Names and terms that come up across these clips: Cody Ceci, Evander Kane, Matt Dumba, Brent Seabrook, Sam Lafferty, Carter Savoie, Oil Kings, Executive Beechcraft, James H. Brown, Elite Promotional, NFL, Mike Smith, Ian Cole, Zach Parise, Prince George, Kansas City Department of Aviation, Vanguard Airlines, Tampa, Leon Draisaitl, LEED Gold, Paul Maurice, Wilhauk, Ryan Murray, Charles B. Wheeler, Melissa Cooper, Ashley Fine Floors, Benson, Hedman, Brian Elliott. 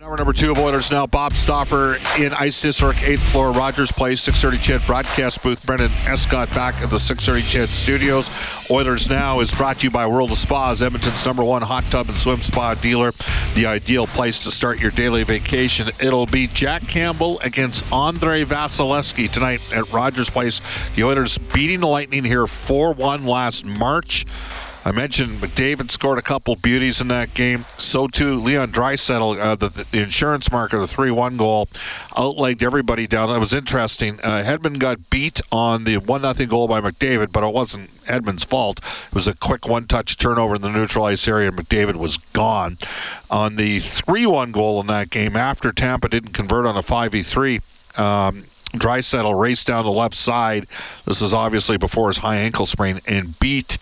Hour number two of Oilers Now. Bob Stauffer in Ice District, 8th floor, Rogers Place, 630 CHED broadcast booth. Brendan Escott back at the 630 CHED studios. Oilers Now is brought to you by World of Spas, Edmonton's number one hot tub and swim spa dealer. The ideal place to start your daily vacation. It'll be Jack Campbell against Andrei Vasilevskiy tonight at Rogers Place. The Oilers beating the Lightning here 4-1 last March. I mentioned McDavid scored a couple beauties in that game. So, too, Leon Draisaitl, the insurance marker, the 3-1 goal, outlaid everybody down. That was interesting. Hedman got beat on the 1-0 goal by McDavid, but it wasn't Hedman's fault. It was a quick one-touch turnover in the neutral ice area, and McDavid was gone. On the 3-1 goal in that game, after Tampa didn't convert on a 5v3, Draisaitl raced down the left side. This is obviously before his high ankle sprain, and beat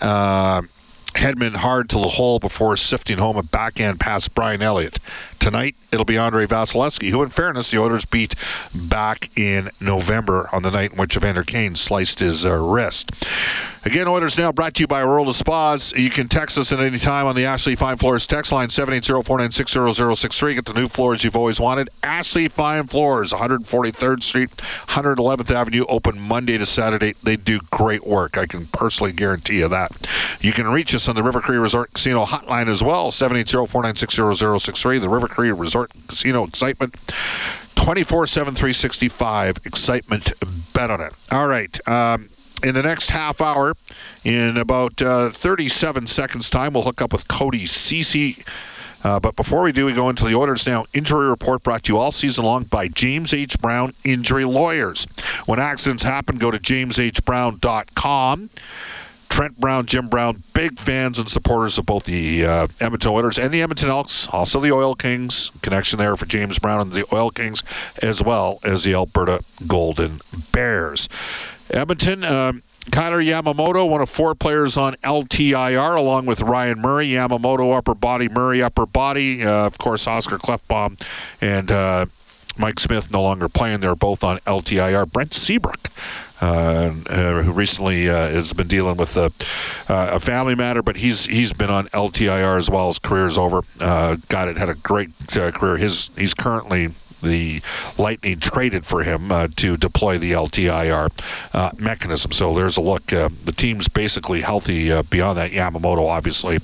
Hedman hard to the hole before sifting home a backhand pass Brian Elliott. Tonight, it'll be Andrei Vasilevskiy, who, in fairness, the Oilers beat back in November on the night in which Evander Kane sliced his wrist. Again, Oilers Now brought to you by World of Spas. You can text us at any time on the Ashley Fine Floors text line, 780-496-0063. Get the new floors you've always wanted. Ashley Fine Floors, 143rd Street, 111th Avenue, open Monday to Saturday. They do great work. I can personally guarantee you that. You can reach us on the River Cree Resort Casino hotline as well, 780-496-0063. The River Cree Resort Casino excitement, 24/7, 365 excitement. Bet on it. All right. In the next half hour, in about 37 seconds time, we'll hook up with Cody Ceci. But before we do, we go into the Oilers Now injury report, brought to you all season long by James H. Brown Injury Lawyers. When accidents happen, go to jameshbrown.com. Trent Brown, Jim Brown, big fans and supporters of both the Edmonton Oilers and the Edmonton Elks, also the Oil Kings. Connection there for James Brown and the Oil Kings, as well as the Alberta Golden Bears. Edmonton, Kailer Yamamoto, one of four players on LTIR, along with Ryan Murray. Yamamoto, upper body, Murray, upper body. Of course, Oscar Klefbom and Mike Smith no longer playing. They're both on LTIR. Brent Seabrook, who recently has been dealing with a family matter, but he's been on LTIR as well. His career's over. Had a great career. He's currently the Lightning traded for him to deploy the LTIR mechanism. So there's a look. The team's basically healthy beyond that. Yamamoto, obviously,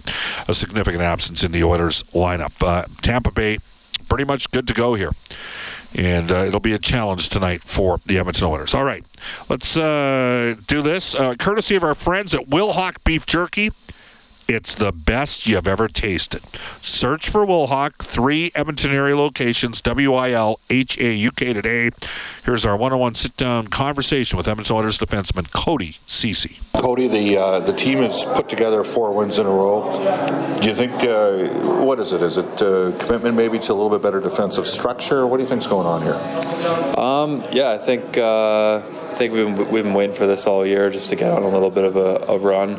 a significant absence in the Oilers lineup. Tampa Bay, pretty much good to go here. And it'll be a challenge tonight for the Edmonton Oilers. All right, let's do this. Courtesy of our friends at Wilhauk Beef Jerky, it's the best you've ever tasted. Search for Wilhauk, 3 Edmonton area locations, Wilhauk today. Here's our one-on-one sit-down conversation with Edmonton Oilers defenseman Cody Ceci. Cody, the team has put together 4 wins in a row. Do you think, what is it? Is it commitment maybe to a little bit better defensive structure? What do you think's going on here? I think we've been waiting for this all year, just to get on a little bit of a run.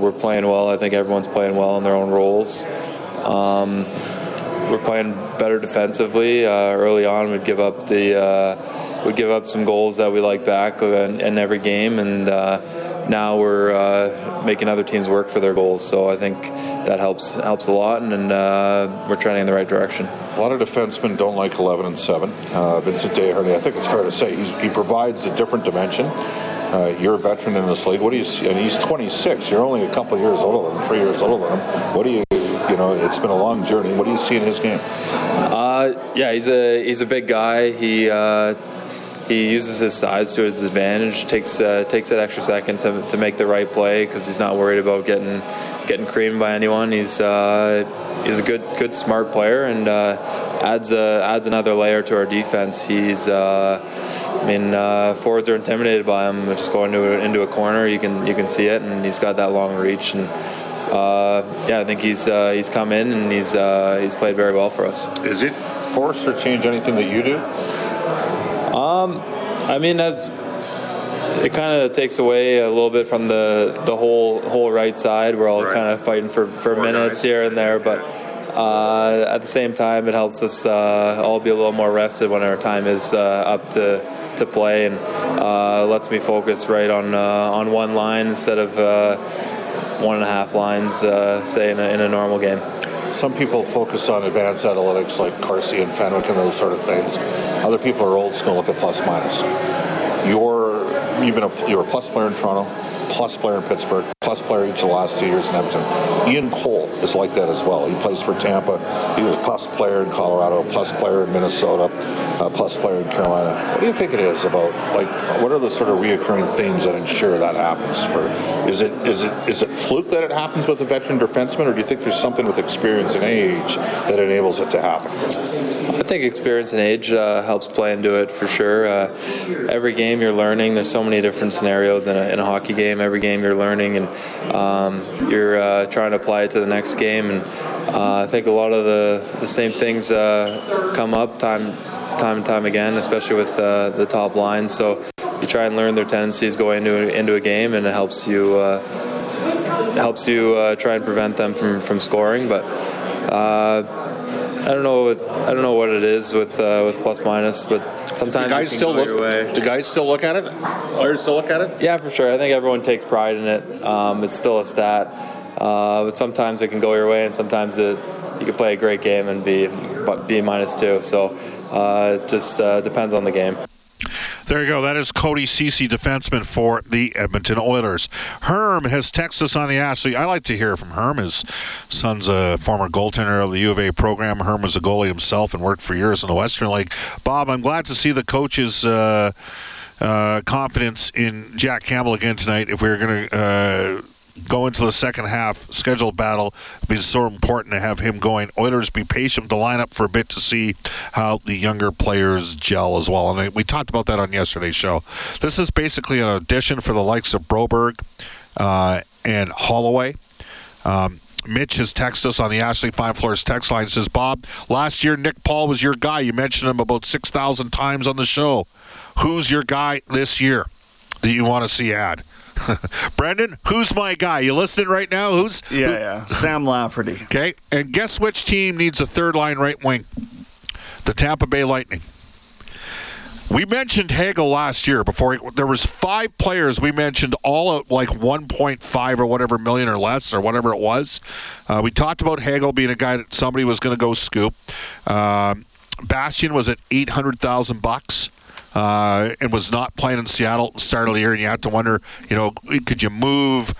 We're playing well. I think everyone's playing well in their own roles. We're playing better defensively. Early on, we'd give up some goals that we like back in every game, and now we're making other teams work for their goals. So I think that helps a lot, and we're trending in the right direction. A lot of defensemen don't like 11 and 7. Vincent Deharnay, I think it's fair to say, he provides a different dimension. You're a veteran in this league. What do you see? And he's 26. You're only a couple of years older than him, 3 years older than him. What do you? You know, it's been a long journey. What do you see in his game? He's a big guy. He uses his size to his advantage. Takes that extra second to make the right play, because he's not worried about getting creamed by anyone. He's a good smart player, and adds another layer to our defense. He's, forwards are intimidated by him. Just going into a corner, you can see it, and he's got that long reach. And I think he's come in and he's played very well for us. Is it force or change anything that you do? As it kind of takes away a little bit from the whole right side. We're all kind of fighting for minutes here and there, but at the same time, it helps us all be a little more rested when our time is up to play, and lets me focus right on one line instead of one and a half lines, say in a normal game. Some people focus on advanced analytics like Carsey and Fenwick and those sort of things. Other people are old school with the plus minus. You're a plus player in Toronto, plus player in Pittsburgh, plus player each of the last 2 years in Edmonton. Ian Cole is like that as well. He plays for Tampa. He was a plus player in Colorado, plus player in Minnesota, plus player in Carolina. What do you think it is about? What are the sort of reoccurring themes that ensure that happens? Is it fluke that it happens with a veteran defenseman, or do you think there's something with experience and age that enables it to happen? I think experience and age helps play into it for sure. Every game you're learning. There's so many different scenarios in a hockey game. Every game you're learning, and you're trying to apply it to the next game. And I think a lot of the same things come up time and time again, especially with the top line. So you try and learn their tendencies going into a game, and it helps you try and prevent them from scoring. But I don't know what it is with plus minus, but sometimes do guys still look at it? Players still look at it? Yeah, for sure. I think everyone takes pride in it. It's still a stat, but sometimes it can go your way, and sometimes you can play a great game and be -2. So it just depends on the game. There you go. That is Cody Ceci, defenseman for the Edmonton Oilers. Herm has texted us on the Ashley. I like to hear from Herm. His son's a former goaltender of the U of A program. Herm was a goalie himself and worked for years in the Western League. Bob, I'm glad to see the coach's confidence in Jack Campbell again tonight. If we were going to go into the second half schedule battle, it'd be so important to have him going. Oilers, be patient with the lineup for a bit to see how the younger players gel as well. And we talked about that on yesterday's show. This is basically an audition for the likes of Broberg and Holloway. Mitch has texted us on the Ashley Fine Floors text line. Says, Bob, last year Nick Paul was your guy. You mentioned him about 6,000 times on the show. Who's your guy this year that you want to see add? Brendan, who's my guy? You listening right now? Sam Lafferty. Okay, and guess which team needs a third-line right wing? The Tampa Bay Lightning. We mentioned Hagel last year. There was 5 players we mentioned all at like 1.5 or whatever million or less or whatever it was. We talked about Hagel being a guy that somebody was going to go scoop. Bastian was at $800,000. And was not playing in Seattle at the start of the year, and you have to wonder, would you move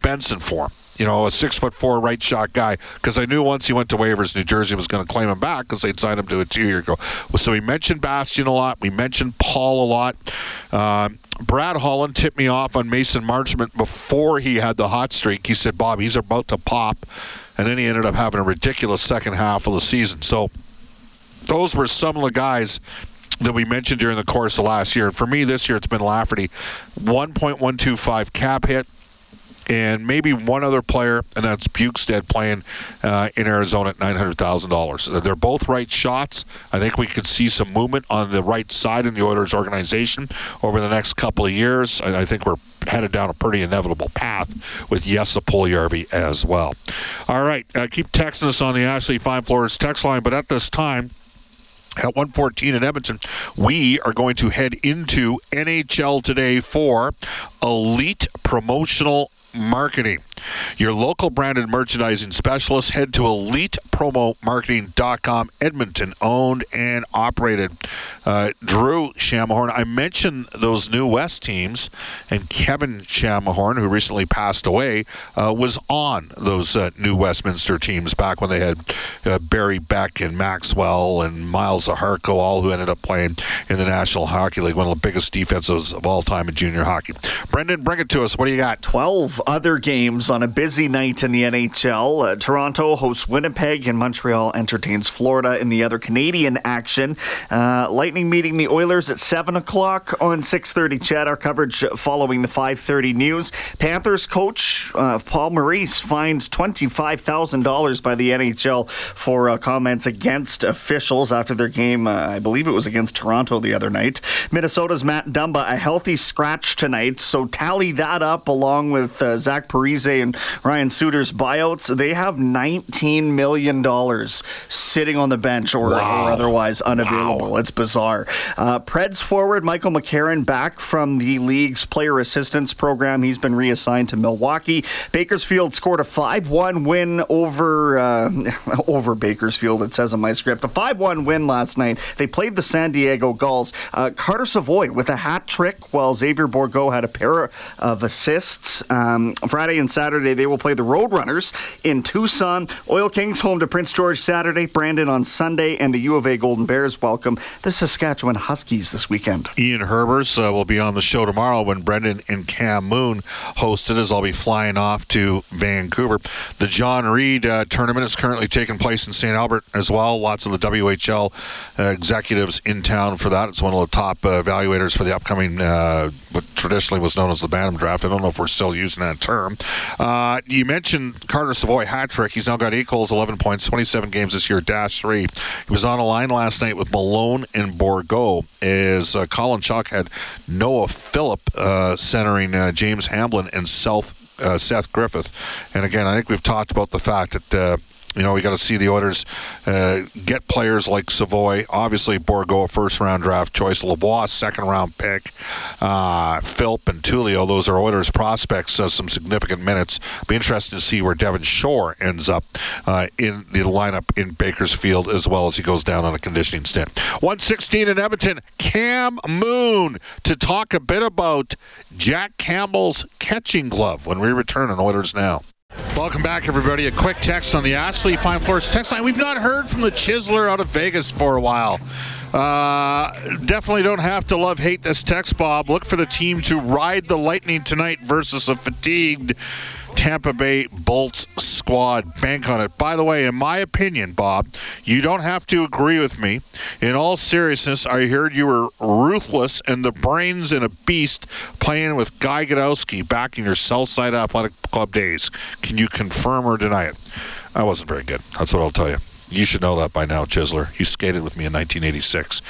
Benson for him? A 6'4" right shot guy, because I knew once he went to waivers, New Jersey was going to claim him back because they'd signed him to a 2-year ago. So we mentioned Bastian a lot. We mentioned Paul a lot. Brad Holland tipped me off on Mason Marchment before he had the hot streak. He said, Bob, he's about to pop, and then he ended up having a ridiculous second half of the season. So those were some of the guys that we mentioned during the course of last year. And for me, this year, it's been Lafferty. 1.125 cap hit, and maybe one other player, and that's Bukestad playing in Arizona at $900,000. They're both right shots. I think we could see some movement on the right side in the Oilers organization over the next couple of years. I think we're headed down a pretty inevitable path with Jesse Puljujärvi as well. All right, keep texting us on the Ashley Fine Floors text line, but at this time, at 1:14 in Edmonton, we are going to head into NHL Today for Elite Promotional Marketing. Your local branded merchandising specialist. Head to elitepromomarketing.com, Edmonton owned and operated. Drew Shamahorn, I mentioned those New West teams, and Kevin Shamahorn, who recently passed away, was on those New Westminster teams back when they had Barry Beck and Maxwell and Miles Zaharko, all who ended up playing in the National Hockey League, one of the biggest defenses of all time in junior hockey. Brendan, bring it to us. What do you got? 12 other games on a busy night in the NHL. Toronto hosts Winnipeg and Montreal entertains Florida in the other Canadian action. Lightning meeting the Oilers at 7 o'clock on 630 CHED. Our coverage following the 5:30 news. Panthers coach Paul Maurice fined $25,000 by the NHL for comments against officials after their game. I believe it was against Toronto the other night. Minnesota's Matt Dumba, a healthy scratch tonight, so tally that up along with Zach Parise and Ryan Suter's buyouts. They have $19 million sitting on the bench or otherwise unavailable. Wow. It's bizarre. Preds forward Michael McCarron back from the league's player assistance program. He's been reassigned to Milwaukee. Bakersfield scored a 5-1 win over Bakersfield, it says in my script. A 5-1 win last night. They played the San Diego Gulls. Carter Savoie with a hat trick while Xavier Bourgault had a pair of assists. Friday and Saturday, they will play the Roadrunners in Tucson. Oil Kings home to Prince George Saturday, Brandon on Sunday, and the U of A Golden Bears welcome the Saskatchewan Huskies this weekend. Ian Herbers will be on the show tomorrow when Brendan and Cam Moon host it, as I'll be flying off to Vancouver. The John Reed tournament is currently taking place in St. Albert as well. Lots of the WHL executives in town for that. It's one of the top evaluators for the upcoming, what traditionally was known as the Bantam Draft. I don't know if we're still using that term. You mentioned Carter Savoie hat trick. He's now got 8 goals, 11 points, 27 games this year, -3. He was on a line last night with Malone and Bourgault as Colin Chalk had Noah Phillip centering James Hamblin and Seth Griffith. And again, I think we've talked about the fact that we got to see the Oilers get players like Savoie, obviously Bourgault, first-round draft choice, Lavoie, second-round pick, Philp and Tullio. Those are Oilers prospects, some significant minutes. Be interested to see where Devon Shore ends up in the lineup in Bakersfield, as well as he goes down on a conditioning stint. 1:16 in Edmonton, Cam Moon to talk a bit about Jack Campbell's catching glove when we return on Oilers Now. Welcome back, everybody. A quick text on the Ashley Fine Floors text line. We've not heard from the Chiseler out of Vegas for a while. Definitely don't have to love-hate this text, Bob. Look for the team to ride the lightning tonight versus a fatigued Tampa Bay Bolts squad. Bank on it. By the way, in my opinion, Bob, you don't have to agree with me. In all seriousness, I heard you were ruthless and the brains in a beast playing with Guy Gadowski back in your Southside Athletic Club days. Can you confirm or deny it? I wasn't very good. That's what I'll tell you. You should know that by now, Chiseler. You skated with me in 1986.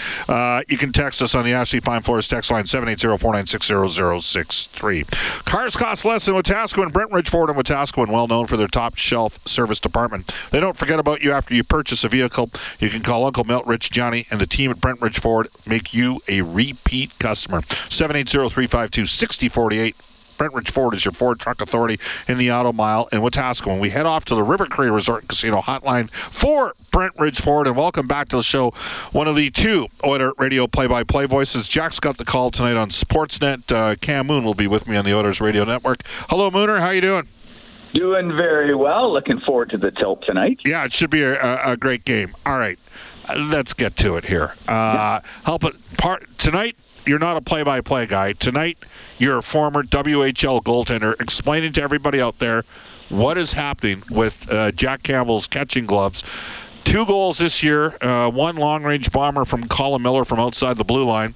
You can text us on the Ashley Fine Floors text line, 780-496-0063. Cars cost less in Wetaskiwin. Brent Ridge Ford in Wetaskiwin, well known for their top-shelf service department. They don't forget about you after you purchase a vehicle. You can call Uncle Milt, Rich, Johnny, and the team at Brent Ridge Ford. Make you a repeat customer. 780-352-6048. Brent Ridge Ford is your Ford truck authority in the Auto Mile in Wetaskiwin. We head off to the River Cree Resort Casino hotline for Brent Ridge Ford, and welcome back to the show, one of the two Oilers radio play-by-play voices. Jack's got the call tonight on Sportsnet. Cam Moon will be with me on the Oilers radio network. Hello, Mooner. How you doing? Doing very well. Looking forward to the tilt tonight. Yeah, it should be a great game. All right, let's get to it here. Tonight, you're not a play-by-play guy. Tonight, you're a former WHL goaltender. Explaining to everybody out there what is happening with Jack Campbell's catching gloves. 2 goals this year, one long-range bomber from Colin Miller from outside the blue line,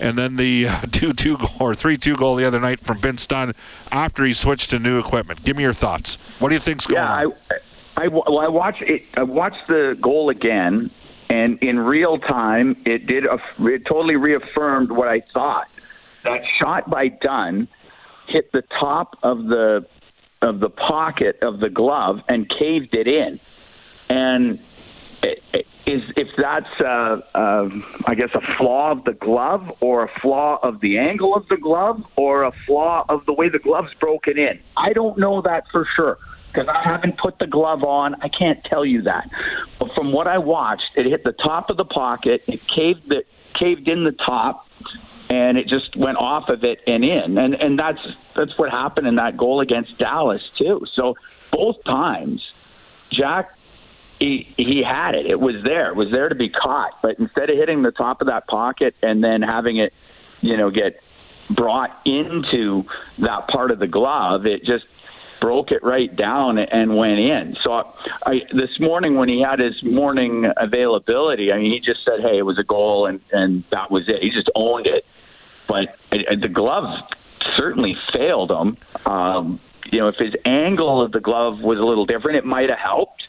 and then the 3-2 goal the other night from Vince Dunn after he switched to new equipment. Give me your thoughts. What do you think's going on? I watched the goal again. And in real time, it totally reaffirmed what I thought. That shot by Dunn hit the top of the pocket of the glove and caved it in. And if that's a flaw of the glove or a flaw of the angle of the glove or a flaw of the way the glove's broken in, I don't know that for sure. Because I haven't put the glove on. I can't tell you that. But from what I watched, it hit the top of the pocket. It caved in the top, and it just went off of it and in. And that's what happened in that goal against Dallas, too. So both times, Jack, he had it. It was there. It was there to be caught. But instead of hitting the top of that pocket and then having it, get brought into that part of the glove, it just broke it right down and went in. So I, this morning when he had his morning availability, I mean, he just said, hey, it was a goal, and that was it. He just owned it. But the glove certainly failed him. You know, if his angle of the glove was a little different, it might have helped.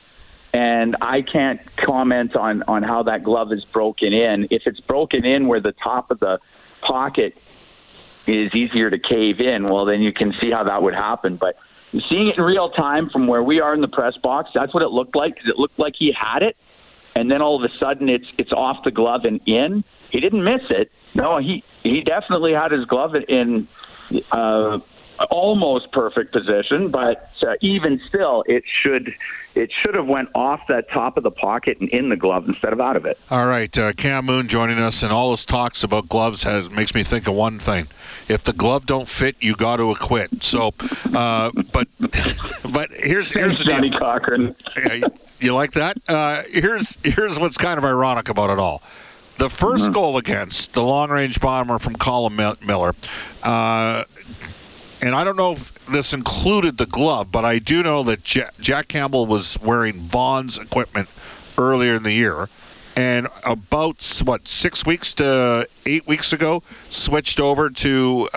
And I can't comment on how that glove is broken in. If it's broken in where the top of the pocket is easier to cave in, well, then you can see how that would happen. But seeing it in real time from where we are in the press box, that's what it looked like, because it looked like he had it. And then all of a sudden it's off the glove and in. He didn't miss it. No, he definitely had his glove in almost perfect position, but even still, it should have went off that top of the pocket and in the glove instead of out of it. All right, Cam Moon joining us, and all his talks about gloves makes me think of one thing: if the glove don't fit, you got to acquit. So, but here's the Johnny Cochran. You like that? Here's what's kind of ironic about it all. The first goal against the long-range bomber from Colin Miller. And I don't know if this included the glove, but I do know that Jack Campbell was wearing Vaughn's equipment earlier in the year, and about, 6 weeks to 8 weeks ago, switched over to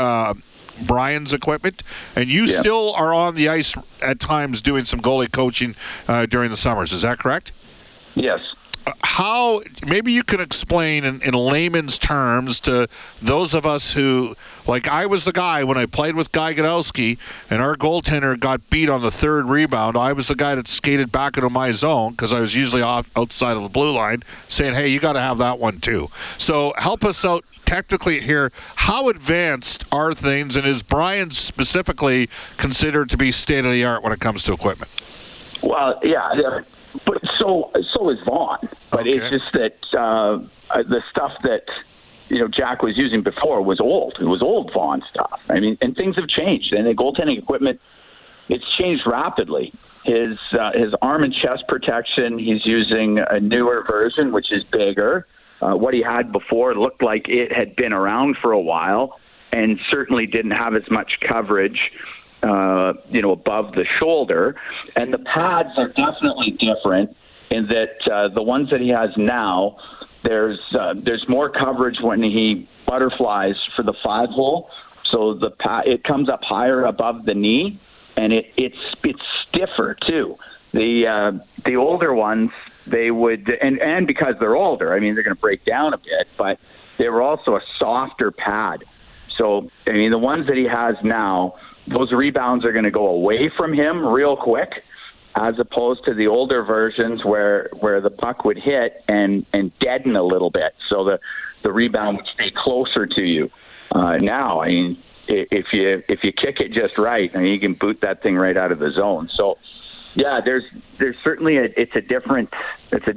Brian's equipment. And you still are on the ice at times doing some goalie coaching during the summers. Is that correct? Yes. How, maybe you can explain in layman's terms to those of us who, like I was the guy when I played with Guy Godowski and our goaltender got beat on the third rebound. I was the guy that skated back into my zone because I was usually off outside of the blue line saying, hey, you got to have that one too. So help us out technically here. How advanced are things, and is Brian specifically considered to be state of the art when it comes to equipment? Well, yeah. But so is Vaughn. But it's just that the stuff that Jack was using before was old. It was old Vaughn stuff. I mean, and things have changed. And the goaltending equipment, it's changed rapidly. His arm and chest protection, he's using a newer version, which is bigger. What he had before looked like it had been around for a while, and certainly didn't have as much coverage above the shoulder. And the pads are definitely different in that the ones that he has now, there's more coverage when he butterflies for the 5-hole. So the it comes up higher above the knee, and it's stiffer too. The older ones, they would, and because they're older, I mean, they're going to break down a bit, but they were also a softer pad. So, I mean, the ones that he has now, those rebounds are going to go away from him real quick, as opposed to the older versions where the puck would hit and deaden a little bit. So the rebound would stay closer to you. Now, I mean, if you kick it just right, I mean, you can boot that thing right out of the zone. So, yeah, there's certainly it's a different technology. It's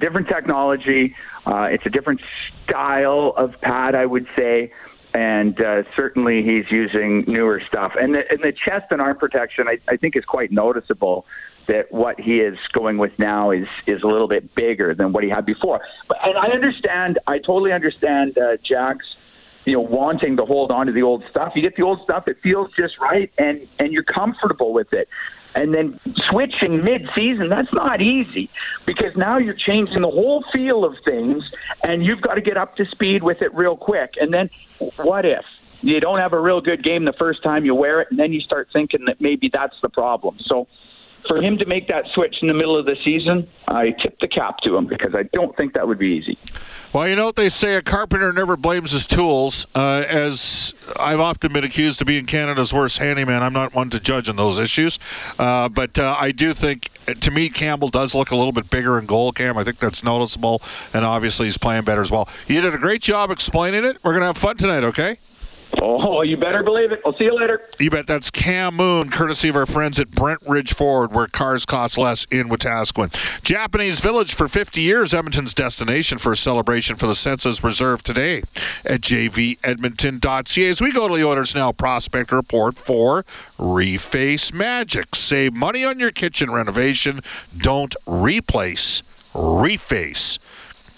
a different style of pad, I would say. And certainly he's using newer stuff. And the chest and arm protection, I think, is quite noticeable that what he is going with now is a little bit bigger than what he had before. And I totally understand Jack's, wanting to hold on to the old stuff. You get the old stuff, it feels just right, and you're comfortable with it. And then switching mid-season, that's not easy, because now you're changing the whole feel of things, and you've got to get up to speed with it real quick. And then what if you don't have a real good game the first time you wear it, and then you start thinking that maybe that's the problem? So for him to make that switch in the middle of the season, I tip the cap to him, because I don't think that would be easy. Well, you know what they say, a carpenter never blames his tools. As I've often been accused of being Canada's worst handyman, I'm not one to judge on those issues. But I do think, to me, Campbell does look a little bit bigger in goal, Cam. I think that's noticeable, and obviously he's playing better as well. You did a great job explaining it. We're going to have fun tonight, okay? Oh, you better believe it. I'll see you later. You bet. That's Cam Moon, courtesy of our friends at Brent Ridge Ford, where cars cost less in Wetaskiwin. Japanese Village for 50 years, Edmonton's destination for a celebration for the senses, reserved today at jvedmonton.ca. As we go to the Oilers Now Prospect Report for Reface Magic. Save money on your kitchen renovation. Don't replace. Reface.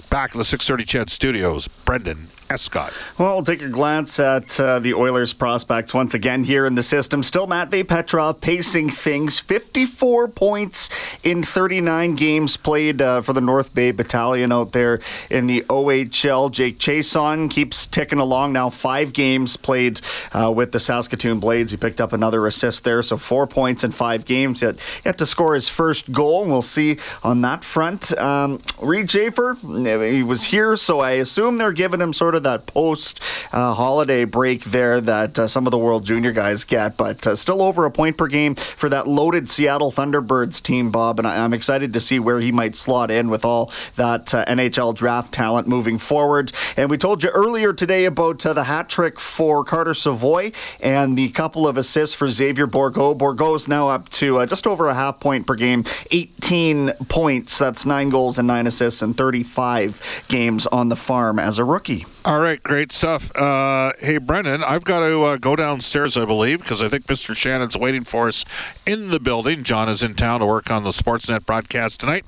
Back in the 630 CHED studios, Brendan Escott. Well, we'll take a glance at the Oilers prospects once again here in the system. Still Matvei Petrov pacing things. 54 points in 39 games played for the North Bay Battalion out there in the OHL. Jake Chason keeps ticking along now. 5 games played with the Saskatoon Blades. He picked up another assist there, so 4 points in 5 games. Yet to score his first goal, and we'll see on that front. Reid Schaefer, he was here, so I assume they're giving him sort of that post-holiday break there that some of the World Junior guys get, but still over a point per game for that loaded Seattle Thunderbirds team, Bob, and I'm excited to see where he might slot in with all that NHL draft talent moving forward. And we told you earlier today about the hat trick for Carter Savoie and the couple of assists for Xavier Bourgault. Bourgault's now up to just over a half point per game, 18 points. That's 9 goals and 9 assists in 35 games on the farm as a rookie. All right, great stuff. Hey, Brennan, I've got to go downstairs, I believe, because I think Mr. Shannon's waiting for us in the building. John is in town to work on the Sportsnet broadcast tonight.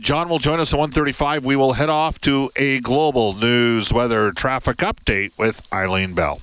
John will join us at 1:35. We will head off to a global news weather traffic update with Eileen Bell.